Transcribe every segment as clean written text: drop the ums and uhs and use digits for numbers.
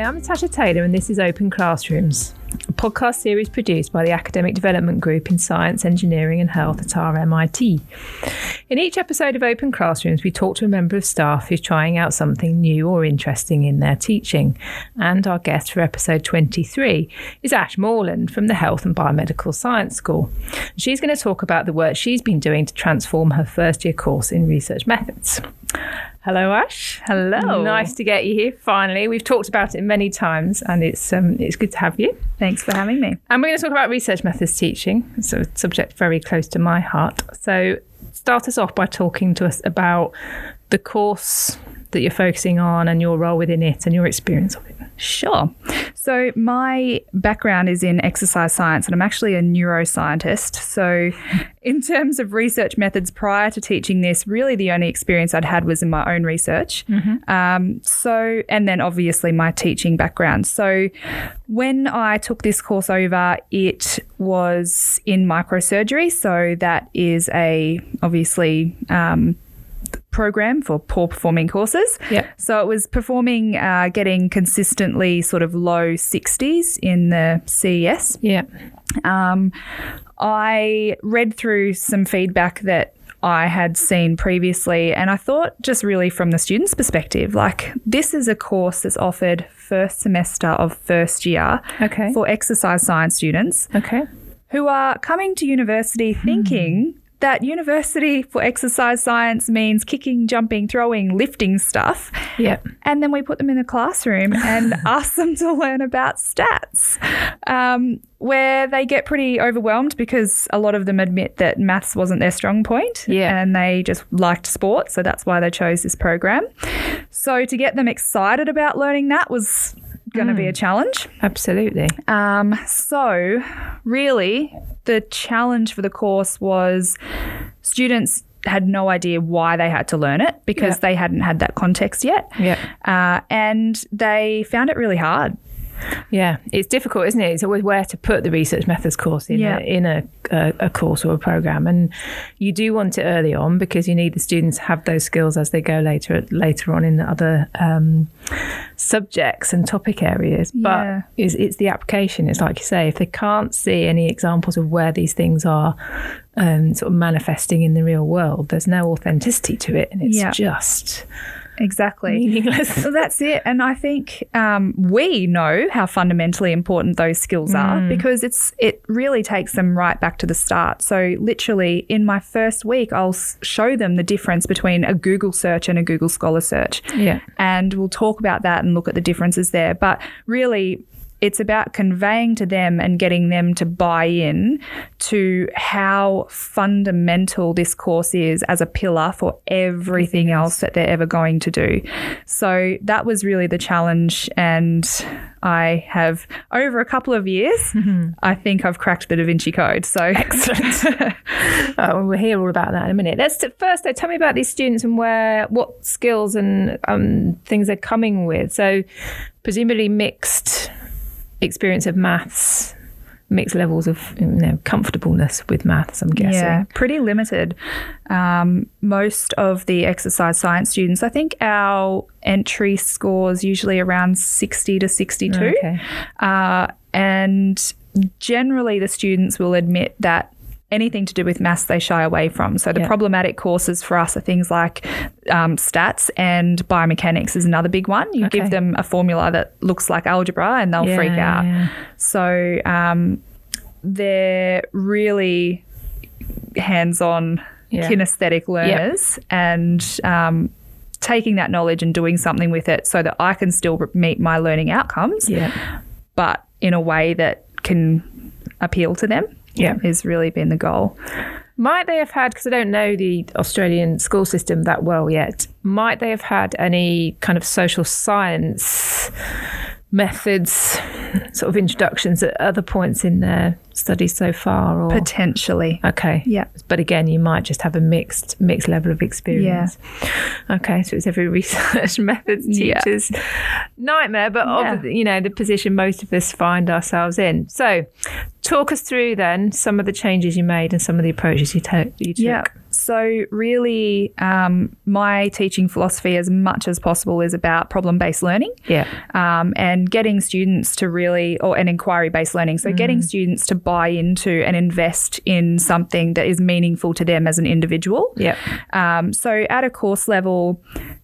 Hi, I'm Natasha Taylor and this is Open Classrooms, a podcast series produced by the Academic Development Group in Science, Engineering and Health at RMIT. In each episode of Open Classrooms, we talk to a member of staff who's trying out something new or interesting in their teaching. And our guest for episode 23 is Ash Morland from the Health and Biomedical Science School. She's going to talk about the work she's been doing to transform her first year course in research methods. Hello, Ash. Hello. Nice to get you here, finally. We've talked about it many times and it's good to have you. Thanks for having me. And we're going to talk about research methods teaching. It's a subject very close to my heart. So start us off by talking to us about the course that you're focusing on and your role within it and your experience of it. Sure. So my background is in exercise science and I'm actually a neuroscientist. So in terms of research methods prior to teaching this, really the only experience I'd had was in my own research. Mm-hmm. And then obviously my teaching background. So when I took this course over, it was in microsurgery. So that is obviously program for poor performing courses. Yep. So it was performing, getting consistently sort of low 60s in the CES. Yeah. I read through some feedback that I had seen previously and I thought just really from the students' perspective, like this is a course that's offered first semester of first year for exercise science students who are coming to university thinking that university for exercise science means kicking, jumping, throwing, lifting stuff. Yeah. And then we put them in a classroom and ask them to learn about stats, where they get pretty overwhelmed because a lot of them admit that maths wasn't their strong point and they just liked sport. So that's why they chose this program. So to get them excited about learning that was going to be a challenge. Absolutely. So really the challenge for the course was students had no idea why they had to learn it because they hadn't had that context yet. Yeah. And they found it really hard. Yeah, it's difficult, isn't it? It's always where to put the research methods course in a course or a program, and you do want it early on because you need the students to have those skills as they go later on in other subjects and topic areas. But it's the application. It's like you say, if they can't see any examples of where these things are sort of manifesting in the real world, there's no authenticity to it, and it's just. Exactly. Meaningless. So that's it. And I think we know how fundamentally important those skills are because it really takes them right back to the start. So literally in my first week, I'll show them the difference between a Google search and a Google Scholar search. Yeah. And we'll talk about that and look at the differences there. But really, it's about conveying to them and getting them to buy in to how fundamental this course is as a pillar for everything else that they're ever going to do. So that was really the challenge, and I have, over a couple of years, I think I've cracked the Da Vinci Code. So excellent. We'll hear all about that in a minute. First, though, tell me about these students and what skills and things they're coming with. So presumably mixed experience of maths, mixed levels of comfortableness with maths, I'm guessing. Yeah, pretty limited. Most of the exercise science students, I think our entry scores usually around 60 to 62. Okay. And generally the students will admit that anything to do with maths they shy away from. So the problematic courses for us are things like stats and biomechanics is another big one. You give them a formula that looks like algebra and they'll freak out. Yeah. So they're really hands-on kinesthetic learners and taking that knowledge and doing something with it so that I can still meet my learning outcomes but in a way that can appeal to them. Yeah, has really been the goal. Might they have had, because I don't know the Australian school system that well yet, might they have had any kind of social science methods, sort of introductions at other points in their studies so far? Or potentially. Okay. Yeah. But again, you might just have a mixed level of experience. Yeah. Okay. So it's every research methods teacher's nightmare, but obviously, the position most of us find ourselves in. So talk us through then some of the changes you made and some of the approaches you took. Yeah. So really, my teaching philosophy as much as possible is about problem-based learning, and getting students to really, or an inquiry-based learning. So getting students to buy into and invest in something that is meaningful to them as an individual. So at a course level,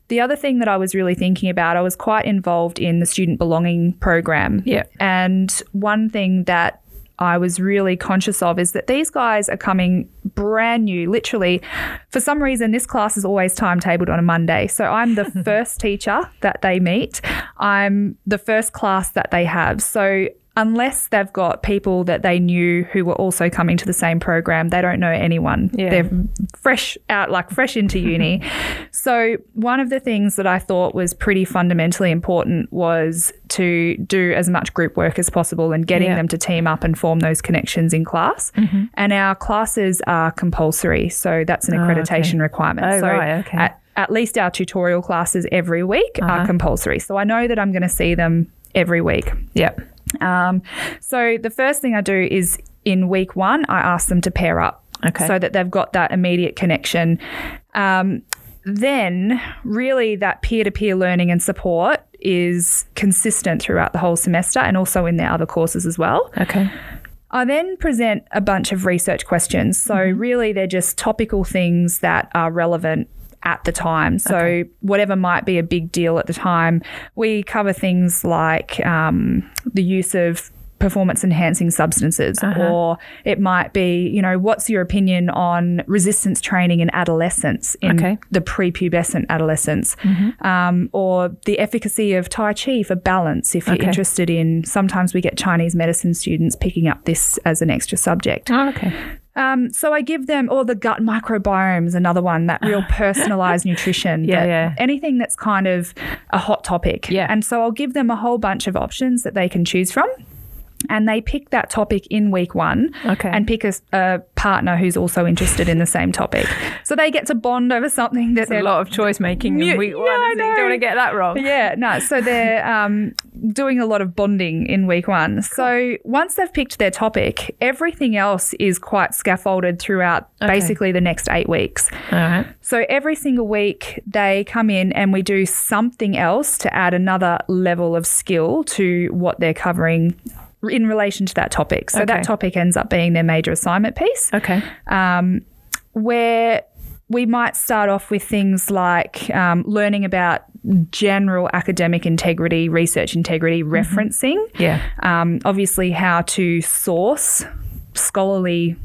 the other thing that I was really thinking about, I was quite involved in the student belonging program. And one thing that I was really conscious of is that these guys are coming brand new, literally. For some reason, this class is always timetabled on a Monday. So I'm the first teacher that they meet. I'm the first class that they have. So unless they've got people that they knew who were also coming to the same program, they don't know anyone. They're fresh out, like fresh into uni. So one of the things that I thought was pretty fundamentally important was to do as much group work as possible and getting them to team up and form those connections in class. And our classes are compulsory. So that's an accreditation requirement. At least our tutorial classes every week are compulsory. So I know that I'm going to see them every week. So the first thing I do is in week one, I ask them to pair up so that they've got that immediate connection. Then really that peer-to-peer learning and support is consistent throughout the whole semester and also in their other courses as well. I then present a bunch of research questions. So really they're just topical things that are relevant at the time. So whatever might be a big deal at the time, we cover things like the use of performance enhancing substances, or it might be, you know, what's your opinion on resistance training in adolescence, in the prepubescent adolescence, or the efficacy of Tai Chi for balance if you're interested in. Sometimes we get Chinese medicine students picking up this as an extra subject. So I give them, or the gut microbiome is another one, that real personalised nutrition. Anything that's kind of a hot topic. And so I'll give them a whole bunch of options that they can choose from. And they pick that topic in week one and pick a partner who's also interested in the same topic. So they get to bond over something that there's a lot of choice making in week one. So you don't want to get that wrong. So they're doing a lot of bonding in week one. So once they've picked their topic, everything else is quite scaffolded throughout basically the next 8 weeks. So every single week they come in and we do something else to add another level of skill to what they're covering in relation to that topic. So that topic ends up being their major assignment piece. Where we might start off with things like learning about general academic integrity, research integrity, referencing. Obviously how to source scholarly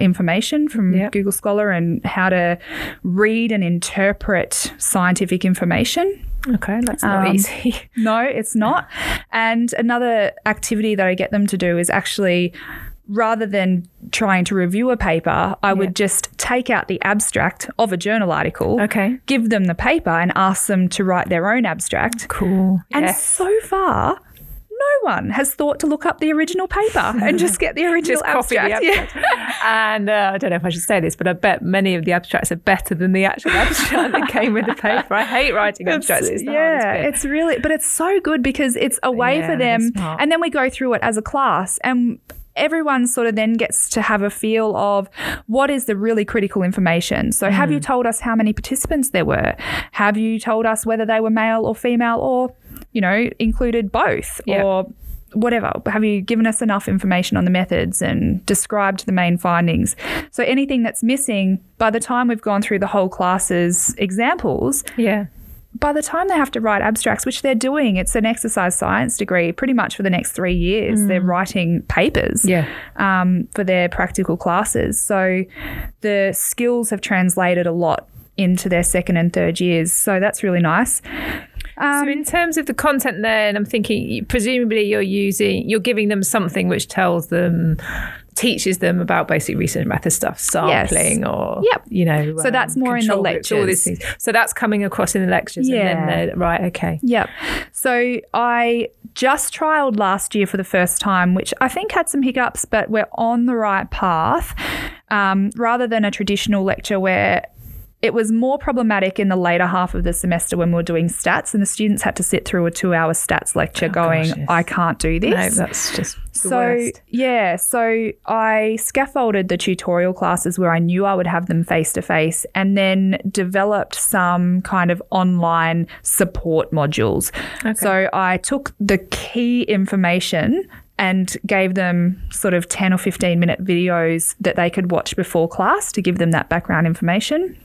information from Google Scholar and how to read and interpret scientific information. That's not easy. No, it's not. And another activity that I get them to do is actually, rather than trying to review a paper, I would just take out the abstract of a journal article, give them the paper and ask them to write their own abstract. And so far, no one has thought to look up the original paper and just get the original abstract. And I don't know if I should say this, but I bet many of the abstracts are better than the actual abstract that came with the paper. I hate writing abstracts. It's it's really, but it's so good because it's a way for them. And then we go through it as a class and everyone sort of then gets to have a feel of what is the really critical information. So have you told us how many participants there were? Have you told us whether they were male or female or, you know, included both or whatever? Have you given us enough information on the methods and described the main findings? So anything that's missing, by the time we've gone through the whole class's examples, by the time they have to write abstracts, which they're doing, it's an exercise science degree pretty much for the next 3 years. They're writing papers for their practical classes. So the skills have translated a lot into their second and third years. So that's really nice. So in terms of the content then, I'm thinking presumably you're giving them something which tells them, teaches them about basic research method stuff, sampling or, you know. So that's more in the lectures. All these things. So that's coming across in the lectures and then they're, So I just trialled last year for the first time, which I think had some hiccups, but we're on the right path. Rather than a traditional lecture where It was more problematic in the later half of the semester when we were doing stats, and the students had to sit through a 2-hour stats lecture yes. I can't do this. No, that's just the worst. Yeah, so I scaffolded the tutorial classes where I knew I would have them face-to-face, and then developed some kind of online support modules. Okay. So I took the key information and gave them sort of 10 or 15-minute videos that they could watch before class to give them that background information.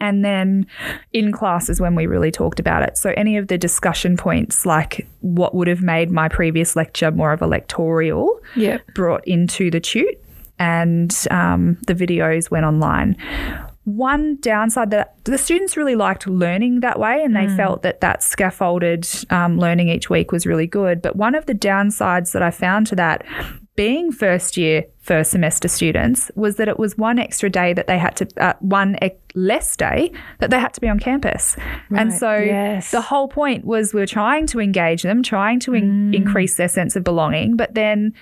And then in class is when we really talked about it. So any of the discussion points, like what would have made my previous lecture more of a lectorial, yep. brought into the tute, and the videos went online. One downside that the students really liked learning that way, and they felt that scaffolded learning each week was really good. But one of the downsides that I found to that, being first year, first semester students, was that it was one less day that they had to be on campus. Right. And so yes. the whole point was we're trying to engage them, trying to increase their sense of belonging. But then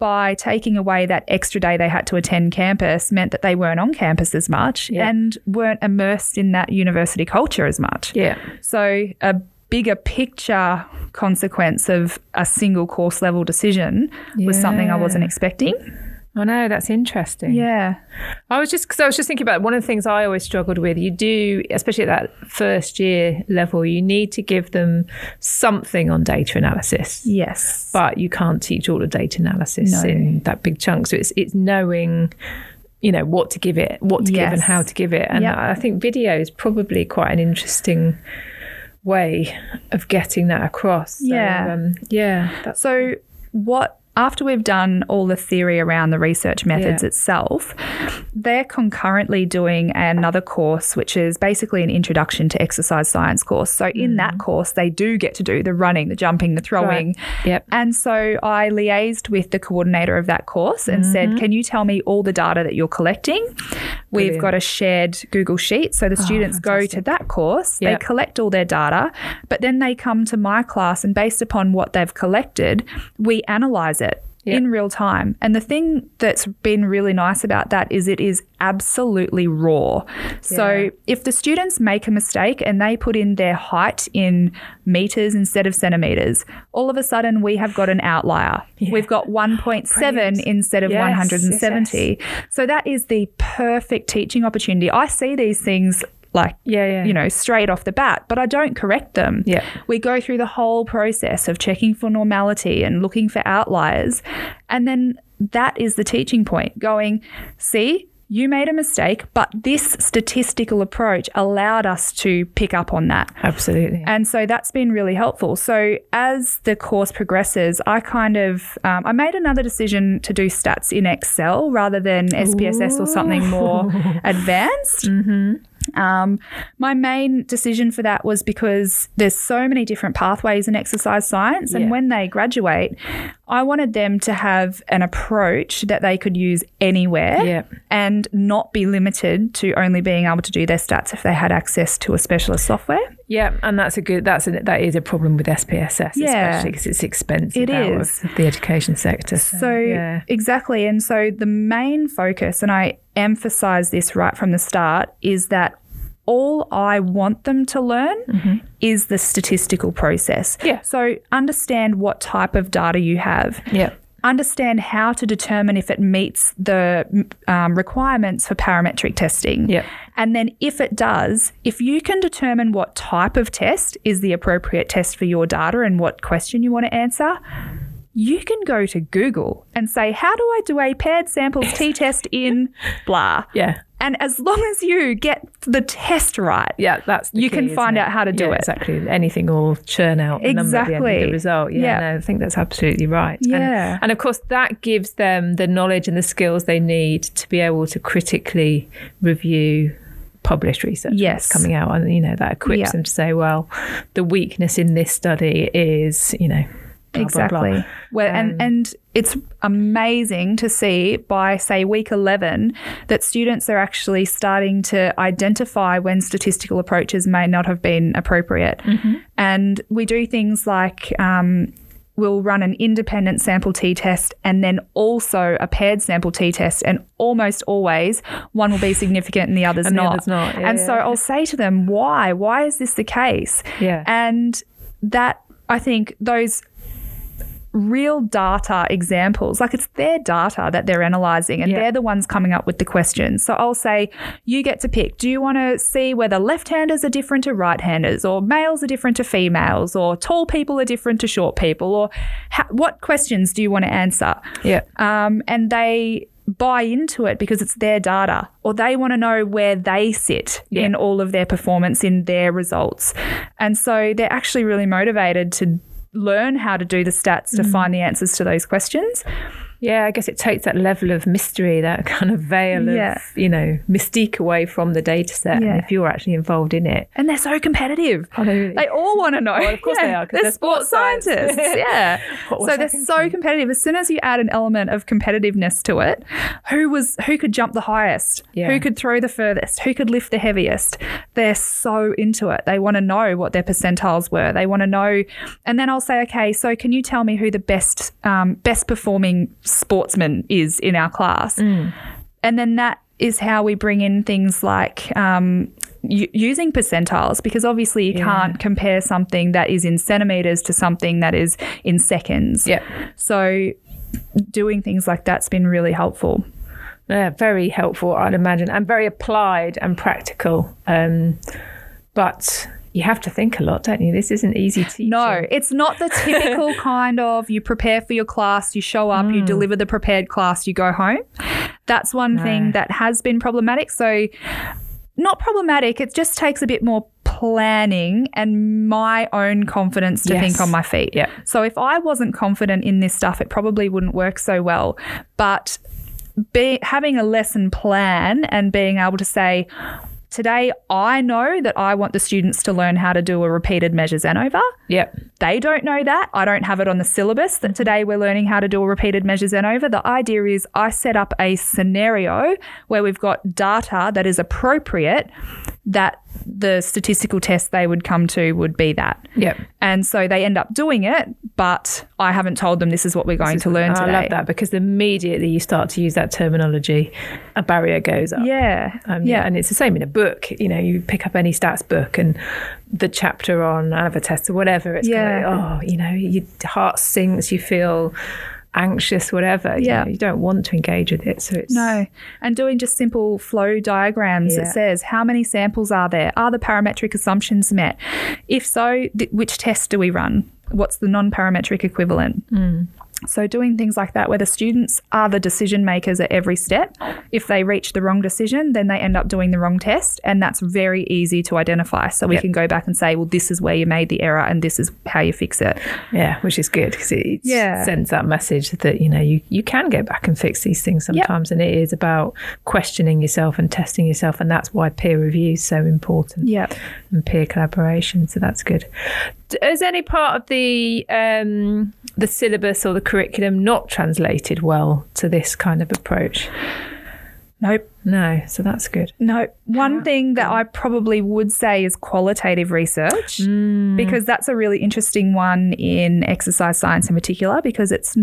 by taking away that extra day they had to attend campus meant that they weren't on campus as much yeah. and weren't immersed in that university culture as much. Yeah. So a bigger picture consequence of a single course level decision yeah. was something I wasn't expecting. I know, that's interesting. Yeah. I was just thinking about one of the things I always struggled with. You do, especially at that first year level, you need to give them something on data analysis. Yes. But you can't teach all the data analysis in that big chunk. So it's knowing, you know, what to yes. give and how to give it. And yep. I think video is probably quite an interesting way of getting that across. So, after we've done all the theory around the research methods yeah. itself, they're concurrently doing another course, which is basically an introduction to exercise science course. So in that course, they do get to do the running, the jumping, the throwing. Right. Yep. And so I liaised with the coordinator of that course and said, can you tell me all the data that you're collecting? We've got a shared Google Sheet. So the students go to that course, yep. they collect all their data, but then they come to my class, and based upon what they've collected, we analyse it. Yep. in real time. And the thing that's been really nice about that is it is absolutely raw. Yeah. So if the students make a mistake and they put in their height in meters instead of centimeters, all of a sudden we have got an outlier. Yeah. We've got 1.7 instead of 170. Yes. So that is the perfect teaching opportunity. I see these things straight off the bat, but I don't correct them. Yeah. We go through the whole process of checking for normality and looking for outliers. And then that is the teaching point, going, see, you made a mistake, but this statistical approach allowed us to pick up on that. Absolutely. And so that's been really helpful. So as the course progresses, I kind of I made another decision to do stats in Excel rather than SPSS or something more advanced. Mm-hmm. My main decision for that was because there's so many different pathways in exercise science, yeah. and when they graduate, I wanted them to have an approach that they could use anywhere yeah. and not be limited to only being able to do their stats if they had access to a specialist software. Yeah, and that is a problem with SPSS, yeah. especially because it's expensive out of the education sector. So yeah. exactly, and so the main focus, and I emphasize this right from the start, is that all I want them to learn mm-hmm. is the statistical process. Yeah. So understand what type of data you have. Yeah. Understand how to determine if it meets the requirements for parametric testing. Yep. And then if it does, if you can determine what type of test is the appropriate test for your data and what question you want to answer, you can go to Google and say, how do I do a paired samples t-test in blah? Yeah. And as long as you get the test right, yeah, that's the you key, can find out how to do it. Exactly. Anything will churn out the number at the end of the result. Yeah, no, I think that's absolutely right. Yeah. And of course, that gives them the knowledge and the skills they need to be able to critically review published research yes. coming out. And, you know, that equips yeah. them to say, well, the weakness in this study is, you know, blah, exactly. blah, blah. Well, and it's amazing to see by, say, week 11 that students are actually starting to identify when statistical approaches may not have been appropriate. Mm-hmm. And we do things like we'll run an independent sample t-test and then also a paired sample t-test, and almost always one will be significant and the other's and not. The other's not. Yeah, and so I'll say to them, why? Why is this the case? Yeah. And that, I think, those real data examples, like it's their data that they're analysing and they're the ones coming up with the questions. So I'll say, you get to pick. Do you want to see whether left-handers are different to right-handers, or males are different to females, or tall people are different to short people, or what questions do you want to answer? Yeah. And they buy into it because it's their data, or they want to know where they sit in all of their performance in their results. And so they're actually really motivated to learn how to do the stats to find the answers to those questions. Yeah, I guess it takes that level of mystery, that kind of veil of, you know, mystique away from the data set and if you're actually involved in it. And they're so competitive. Oh, they all want to know. Well, of course they are, because they're sports scientists. So they're so competitive. As soon as you add an element of competitiveness to it, who could jump the highest? Yeah. Who could throw the furthest? Who could lift the heaviest? They're so into it. They want to know what their percentiles were. They want to know. And then I'll say, okay, so can you tell me who the best performing sportsman is in our class? And then that is how we bring in things like using percentiles, because obviously you can't compare something that is in centimetres to something that is in seconds. So doing things like that's been really helpful. Yeah, very helpful, I'd imagine, and very applied and practical. But you have to think a lot, don't you? This isn't easy teaching. No, it's not the typical kind of you prepare for your class, you show up, you deliver the prepared class, you go home. That's one thing that has been problematic. So not problematic, it just takes a bit more planning and my own confidence to think on my feet. Yeah. So if I wasn't confident in this stuff, it probably wouldn't work so well. But having a lesson plan and being able to say, today, I know that I want the students to learn how to do a repeated measures and over. Yep. They don't know that. I don't have it on the syllabus that today we're learning how to do a repeated measures and over. The idea is I set up a scenario where we've got data that is appropriate, that the statistical test they would come to would be that. Yep. And so they end up doing it, but I haven't told them this is what we're going to learn today. I love that, because immediately you start to use that terminology, a barrier goes up. Yeah. And it's the same in a book. You know, you pick up any stats book and the chapter on Avatest or whatever, it's kind of like, oh, you know, your heart sinks, you feel anxious, whatever. Yeah. You know, you don't want to engage with it. So it's no. And doing just simple flow diagrams that says, how many samples are there? Are the parametric assumptions met? If so, which test do we run? What's the non-parametric equivalent? So doing things like that, where the students are the decision makers at every step. If they reach the wrong decision, then they end up doing the wrong test, and that's very easy to identify. So we can go back and say, well, this is where you made the error and this is how you fix it. Yeah, which is good, because it sends that message that, you know, you can go back and fix these things sometimes, and it is about questioning yourself and testing yourself, and that's why peer review is so important. Yeah, and peer collaboration, so that's good. Is any part of the syllabus or the curriculum not translated well to this kind of approach? Nope. No, so that's good. No. One thing that I probably would say is qualitative research, because that's a really interesting one in exercise science in particular, because it's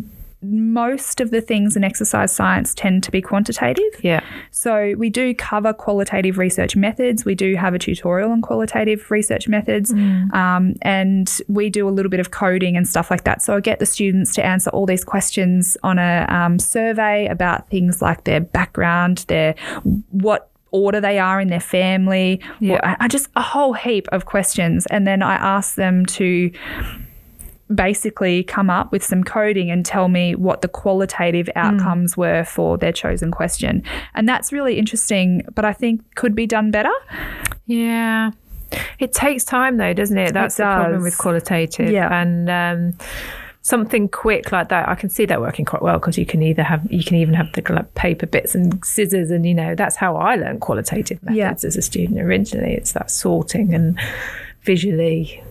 most of the things in exercise science tend to be quantitative. Yeah. So we do cover qualitative research methods. We do have a tutorial on qualitative research methods, and we do a little bit of coding and stuff like that. So I get the students to answer all these questions on a survey about things like their background, what order they are in their family, or just a whole heap of questions. And then I ask them to basically come up with some coding and tell me what the qualitative outcomes were for their chosen question. And that's really interesting, but I think could be done better. Yeah. It takes time though, doesn't it? That's the problem with qualitative. Yeah. And something quick like that, I can see that working quite well, because you can even have the like, paper bits and scissors, and you know, that's how I learned qualitative methods as a student originally. It's that sorting and visually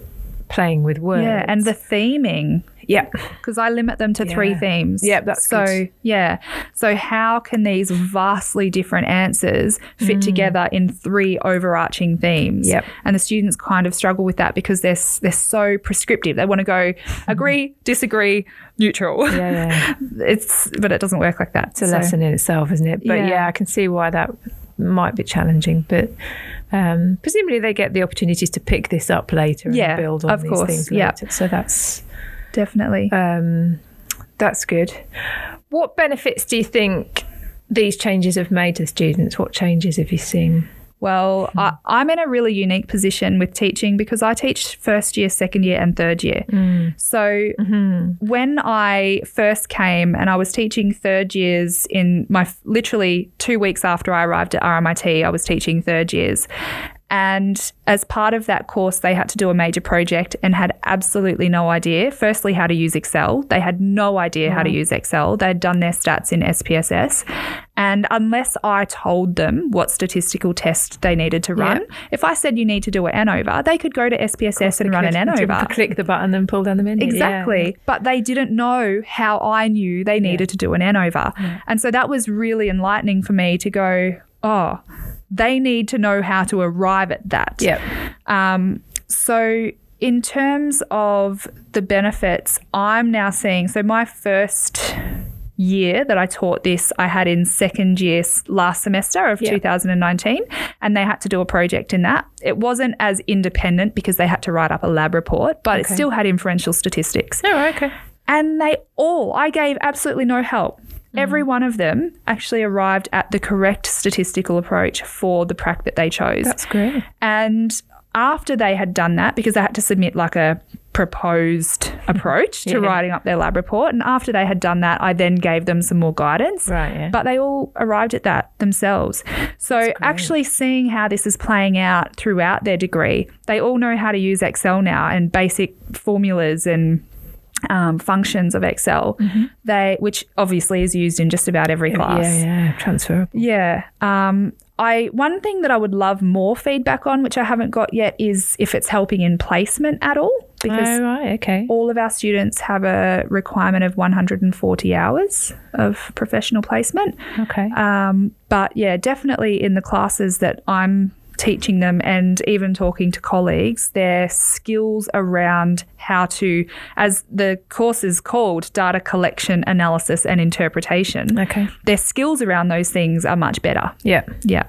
playing with words. Yeah, and the theming. Yeah. Because I limit them to three themes. Yeah, that's so good. Yeah. So how can these vastly different answers fit together in three overarching themes? Yep. And the students kind of struggle with that because they're so prescriptive. They want to go agree, disagree, neutral. Yeah. But it doesn't work like that. It's a lesson in itself, isn't it? But yeah, I can see why that might be challenging, but presumably they get the opportunities to pick this up later and build on these things later. So that's definitely that's good. What benefits do you think these changes have made to the students? What changes have you seen? Well, I'm in a really unique position with teaching because I teach first year, second year and third year. So when I first came and I was teaching third years in my literally 2 weeks after I arrived at RMIT, I was teaching third years. And as part of that course, they had to do a major project and had absolutely no idea, firstly, how to use Excel. They had no idea how to use Excel. They'd done their stats in SPSS. And unless I told them what statistical test they needed to run, if I said you need to do an N-over, they could go to SPSS and run an N-over. Click the button and pull down the menu. Exactly. Yeah. But they didn't know how I knew they needed to do an N-over. Yeah. And so that was really enlightening for me to go, oh, they need to know how to arrive at that. Yep. So in terms of the benefits, I'm now seeing, so my first year that I taught this, I had in second year last semester of 2019, and they had to do a project in that. It wasn't as independent because they had to write up a lab report, but it still had inferential statistics. Oh, okay. And I gave absolutely no help. Every one of them actually arrived at the correct statistical approach for the prac that they chose. That's great. And after they had done that, because they had to submit like a proposed approach to writing up their lab report, and after they had done that, I then gave them some more guidance. Right. Yeah. But they all arrived at that themselves. So actually seeing how this is playing out throughout their degree, they all know how to use Excel now and basic formulas and functions of Excel, which obviously is used in just about every class. Yeah, transferable. Yeah. One thing that I would love more feedback on, which I haven't got yet, is if it's helping in placement at all, because all of our students have a requirement of 140 hours of professional placement. But yeah, definitely in the classes that I'm teaching them and even talking to colleagues, their skills around how to, as the course is called, data collection, analysis and interpretation. Okay. Their skills around those things are much better. Yeah. Yeah.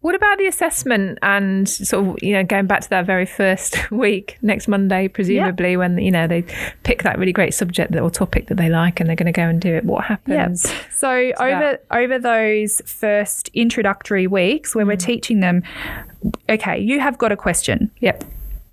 What about the assessment and sort of, you know, going back to that very first week, next Monday, presumably when, you know, they pick that really great subject or topic that they like and they're going to go and do it. What happens? Yeah. So over those first introductory weeks when we're teaching them, okay, you have got a question. Yep.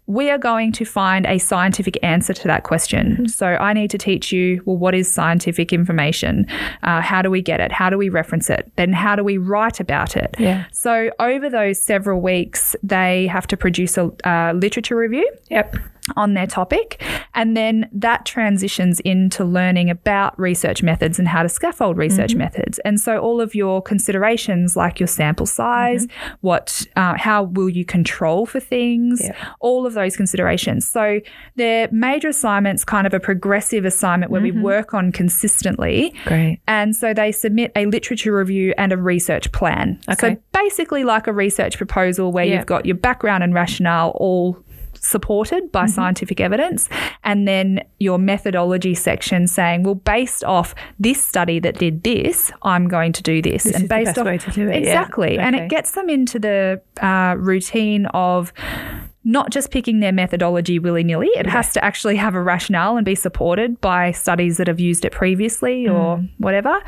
We are going to find a scientific answer to that question. So I need to teach you, well, what is scientific information? How do we get it? How do we reference it? Then how do we write about it? Yeah. So over those several weeks, they have to produce a literature review. Yep. On their topic, and then that transitions into learning about research methods and how to scaffold research methods. And so all of your considerations like your sample size, how will you control for things, all of those considerations. So their major assignment's kind of a progressive assignment where we work on consistently. Great. And so they submit a literature review and a research plan. Okay. So basically like a research proposal where you've got your background and rationale all supported by scientific evidence, and then your methodology section saying, well, based off this study that did this, I'm going to do this. This and is based the best way to do it. Exactly. Yeah. Okay. And it gets them into the routine of not just picking their methodology willy-nilly. It has to actually have a rationale and be supported by studies that have used it previously or whatever.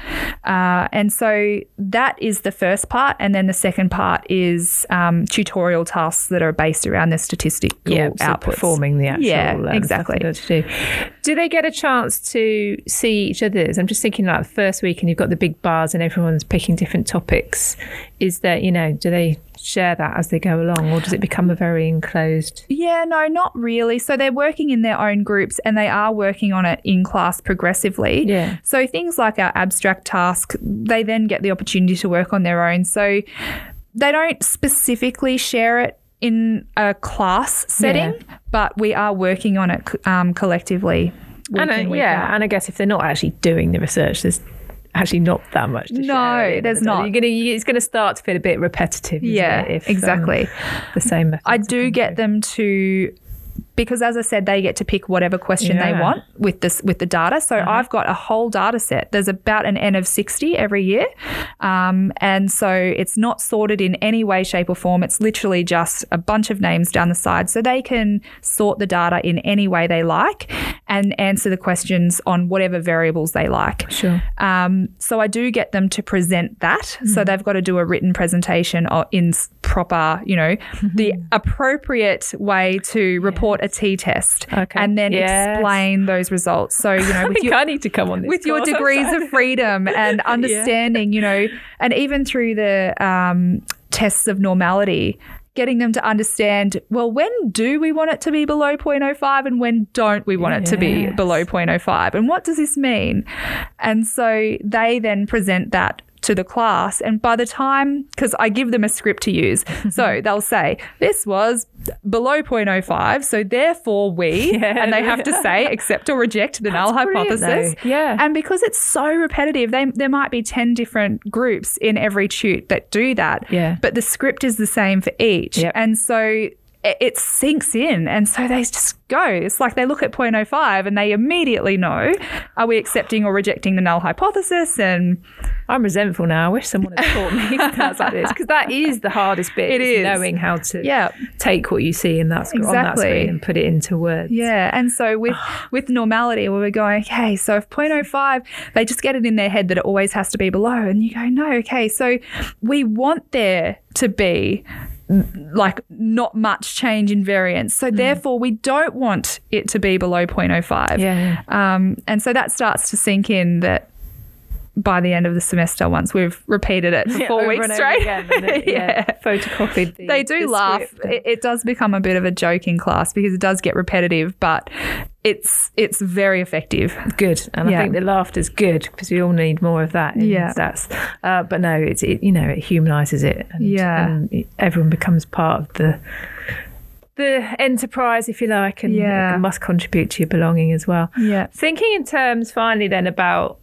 And so that is the first part. And then the second part is tutorial tasks that are based around the statistical outputs. So performing the actual stuff to do. Do they get a chance to see each other's? I'm just thinking like the first week and you've got the big bars and everyone's picking different topics. Is there, you know, do they share that as they go along, or does it become a very enclosed? Yeah, no, not really. So they're working in their own groups and they are working on it in class progressively. Yeah. So things like our abstract task, they then get the opportunity to work on their own. So they don't specifically share it in a class setting, yeah. but we are working on it collectively. And I guess if they're not actually doing the research, there's actually not that much to share. No, there's not. It's going to start to feel a bit repetitive, isn't it? If, exactly. The same. I do get them to, because as I said, they get to pick whatever question they want with the data. So I've got a whole data set. There's about an N of 60 every year. And so it's not sorted in any way, shape or form. It's literally just a bunch of names down the side. So they can sort the data in any way they like and answer the questions on whatever variables they like. Sure. So I do get them to present that. Mm-hmm. So they've got to do a written presentation in proper, the appropriate way to report a t-test and then explain those results. So, with I need to come on this with your degrees of freedom and understanding, and even through the tests of normality, getting them to understand, well, when do we want it to be below 0.05 and when don't we want it to be below 0.05? And what does this mean? And so they then present that to the class, and by the time, because I give them a script to use, so they'll say this was below 0.05, so therefore we, and they have to say accept or reject the null hypothesis. And because it's so repetitive, there might be 10 different groups in every tute that do that, but the script is the same for each, and so it sinks in, and so they just go. It's like they look at 0.05 and they immediately know, are we accepting or rejecting the null hypothesis? And I'm resentful now. I wish someone had taught me things like this, because that is the hardest bit. It is. Knowing how to take what you see in that on that screen and put it into words. Yeah, and so with normality, where we're going, okay, so if 0.05, they just get it in their head that it always has to be below, and you go, no, okay, so we want there to be like not much change in variance. So therefore we don't want it to be below 0.05. Yeah. And so that starts to sink in that by the end of the semester, once we've repeated it for 4 weeks straight. Again, photocopied the, they do the laugh. It does become a bit of a joke in class because it does get repetitive, but it's very effective. Good. And I think the laughter's good because we all need more of that in stats. But no, it humanises it. And, and everyone becomes part of the enterprise, if you like, and must contribute to your belonging as well. Yeah. Thinking in terms finally then about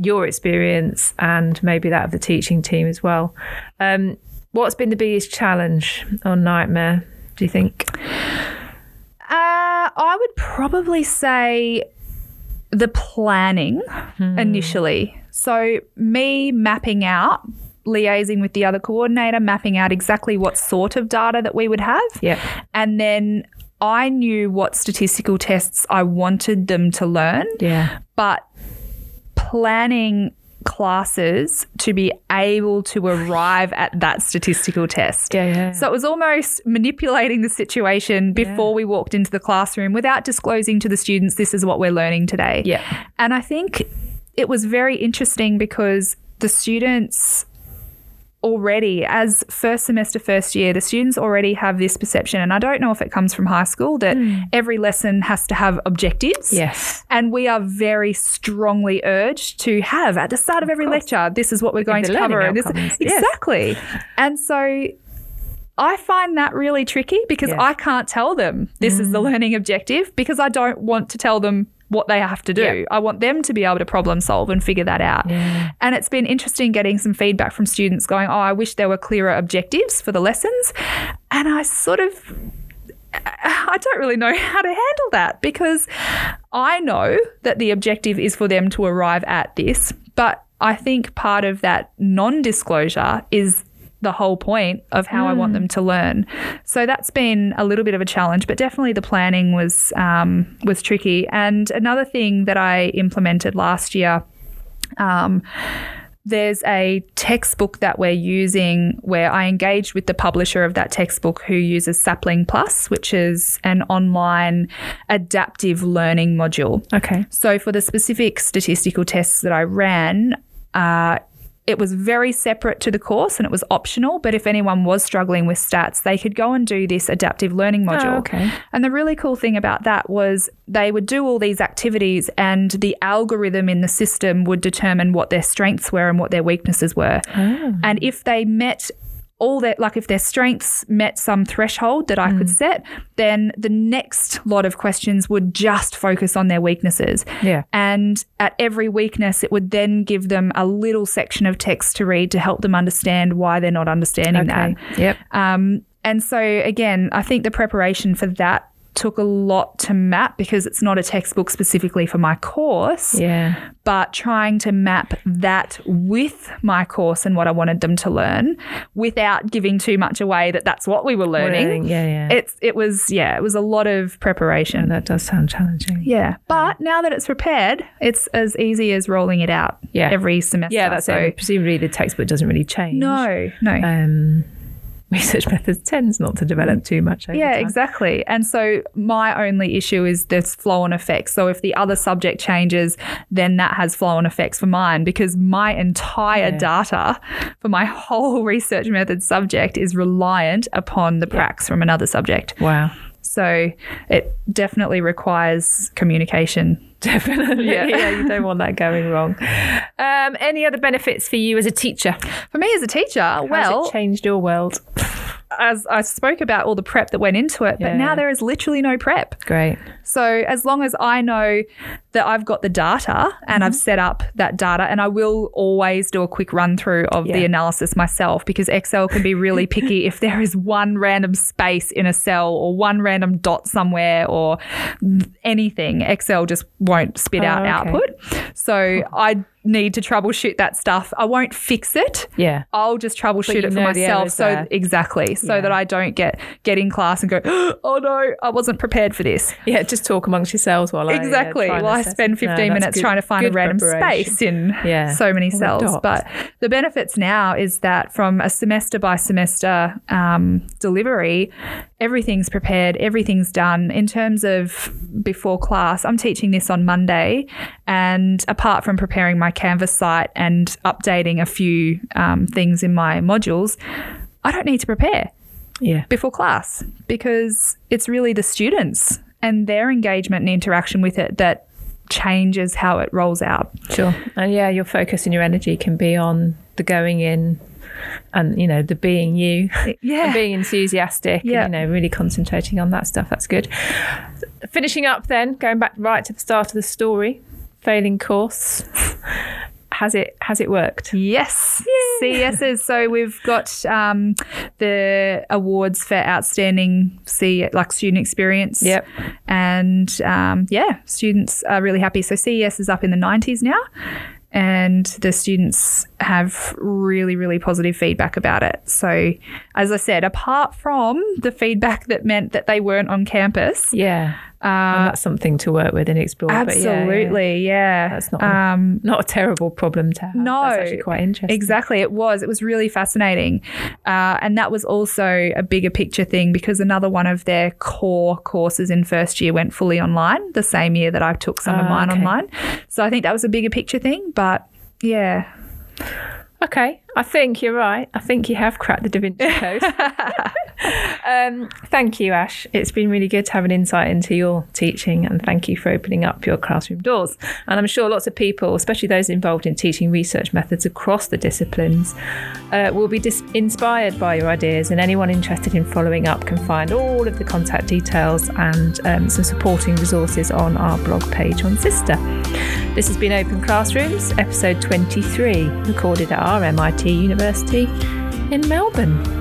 your experience and maybe that of the teaching team as well. What's been the biggest challenge or nightmare, do you think? I would probably say the planning initially. So me mapping out, liaising with the other coordinator, mapping out exactly what sort of data that we would have. Yep. And then I knew what statistical tests I wanted them to learn. Yeah. But planning classes to be able to arrive at that statistical test. So it was almost manipulating the situation before we walked into the classroom without disclosing to the students, this is what we're learning today. Yeah. And I think it was very interesting because the students already, as first semester, first year, the students already have this perception, and I don't know if it comes from high school, that every lesson has to have objectives. Yes. And we are very strongly urged to have at the start of every lecture, this is what we're going to cover. And this, exactly. Yes. And so I find that really tricky because I can't tell them this is the learning objective because I don't want to tell them what they have to do. Yep. I want them to be able to problem solve and figure that out. Yeah. And it's been interesting getting some feedback from students going, oh, I wish there were clearer objectives for the lessons. And I don't really know how to handle that because I know that the objective is for them to arrive at this. But I think part of that non-disclosure is the whole point of how I want them to learn. So that's been a little bit of a challenge, but definitely the planning was tricky. And another thing that I implemented last year, there's a textbook that we're using where I engaged with the publisher of that textbook who uses Sapling Plus, which is an online adaptive learning module. Okay. So for the specific statistical tests that I ran, it was very separate to the course and it was optional, but if anyone was struggling with stats, they could go and do this adaptive learning module. Oh, okay. And the really cool thing about that was they would do all these activities and the algorithm in the system would determine what their strengths were and what their weaknesses were. Oh. And if they met all that, like if their strengths met some threshold that I could set, then the next lot of questions would just focus on their weaknesses. Yeah. And at every weakness, it would then give them a little section of text to read to help them understand why they're not understanding that. Yep. And so, again, I think the preparation for that took a lot to map because it's not a textbook specifically for my course. Yeah. But trying to map that with my course and what I wanted them to learn without giving too much away that that's what we were learning. Yeah, yeah. It was a lot of preparation. Oh, that does sound challenging. Yeah. But now that it's prepared, it's as easy as rolling it out every semester. Yeah, that's so. Presumably the textbook doesn't really change. No. Research methods tends not to develop too much over time. Exactly. And so my only issue is this flow-on effect. So if the other subject changes, then that has flow-on effects for mine because my entire data for my whole research method subject is reliant upon the pracs from another subject. Wow. So it definitely requires communication. Definitely. Yeah, you don't want that going wrong. Any other benefits for you as a teacher? For me as a teacher, how's it changed your world? As I spoke about all the prep that went into it, but now there is literally no prep. Great. So as long as I know that I've got the data and I've set up that data, and I will always do a quick run through of the analysis myself because Excel can be really picky if there is one random space in a cell or one random dot somewhere or anything. Excel just won't spit out output. So I need to troubleshoot that stuff. I won't fix it. Yeah. I'll just troubleshoot it for myself. So exactly. So that I don't get in class and go, oh no, I wasn't prepared for this. Yeah, just talk amongst yourselves while I spend 15 minutes trying to find a random space in so many cells. But the benefits now is that from a semester by semester delivery, everything's prepared, everything's done. In terms of before class, I'm teaching this on Monday, and apart from preparing my Canvas site and updating a few things in my modules, I don't need to prepare before class because it's really the students and their engagement and interaction with it that changes how it rolls out. Sure. And your focus and your energy can be on the going in and, the being you and being enthusiastic and, really concentrating on that stuff. That's good. Finishing up then, going back right to the start of the story, failing course. Has it worked? Yes. Yay. CESs. So we've got the awards for outstanding student experience. Yep. And students are really happy. So CES is up in the 90s now, and the students have really, really positive feedback about it. So as I said, apart from the feedback that meant that they weren't on campus. Yeah. And that's something to work with and explore. Absolutely, but yeah. That's not a terrible problem to have. No. That's actually quite interesting. Exactly, it was. It was really fascinating. And that was also a bigger picture thing because another one of their core courses in first year went fully online the same year that I took some of mine online. So I think that was a bigger picture thing, but yeah. Okay, I think you're right. I think you have cracked the Da Vinci Code. Thank you, Ash. It's been really good to have an insight into your teaching, and thank you for opening up your classroom doors. And I'm sure lots of people, especially those involved in teaching research methods across the disciplines, will be inspired by your ideas, and anyone interested in following up can find all of the contact details and some supporting resources on our blog page on SISTER. This has been Open Classrooms, episode 23, recorded at RMIT University in Melbourne.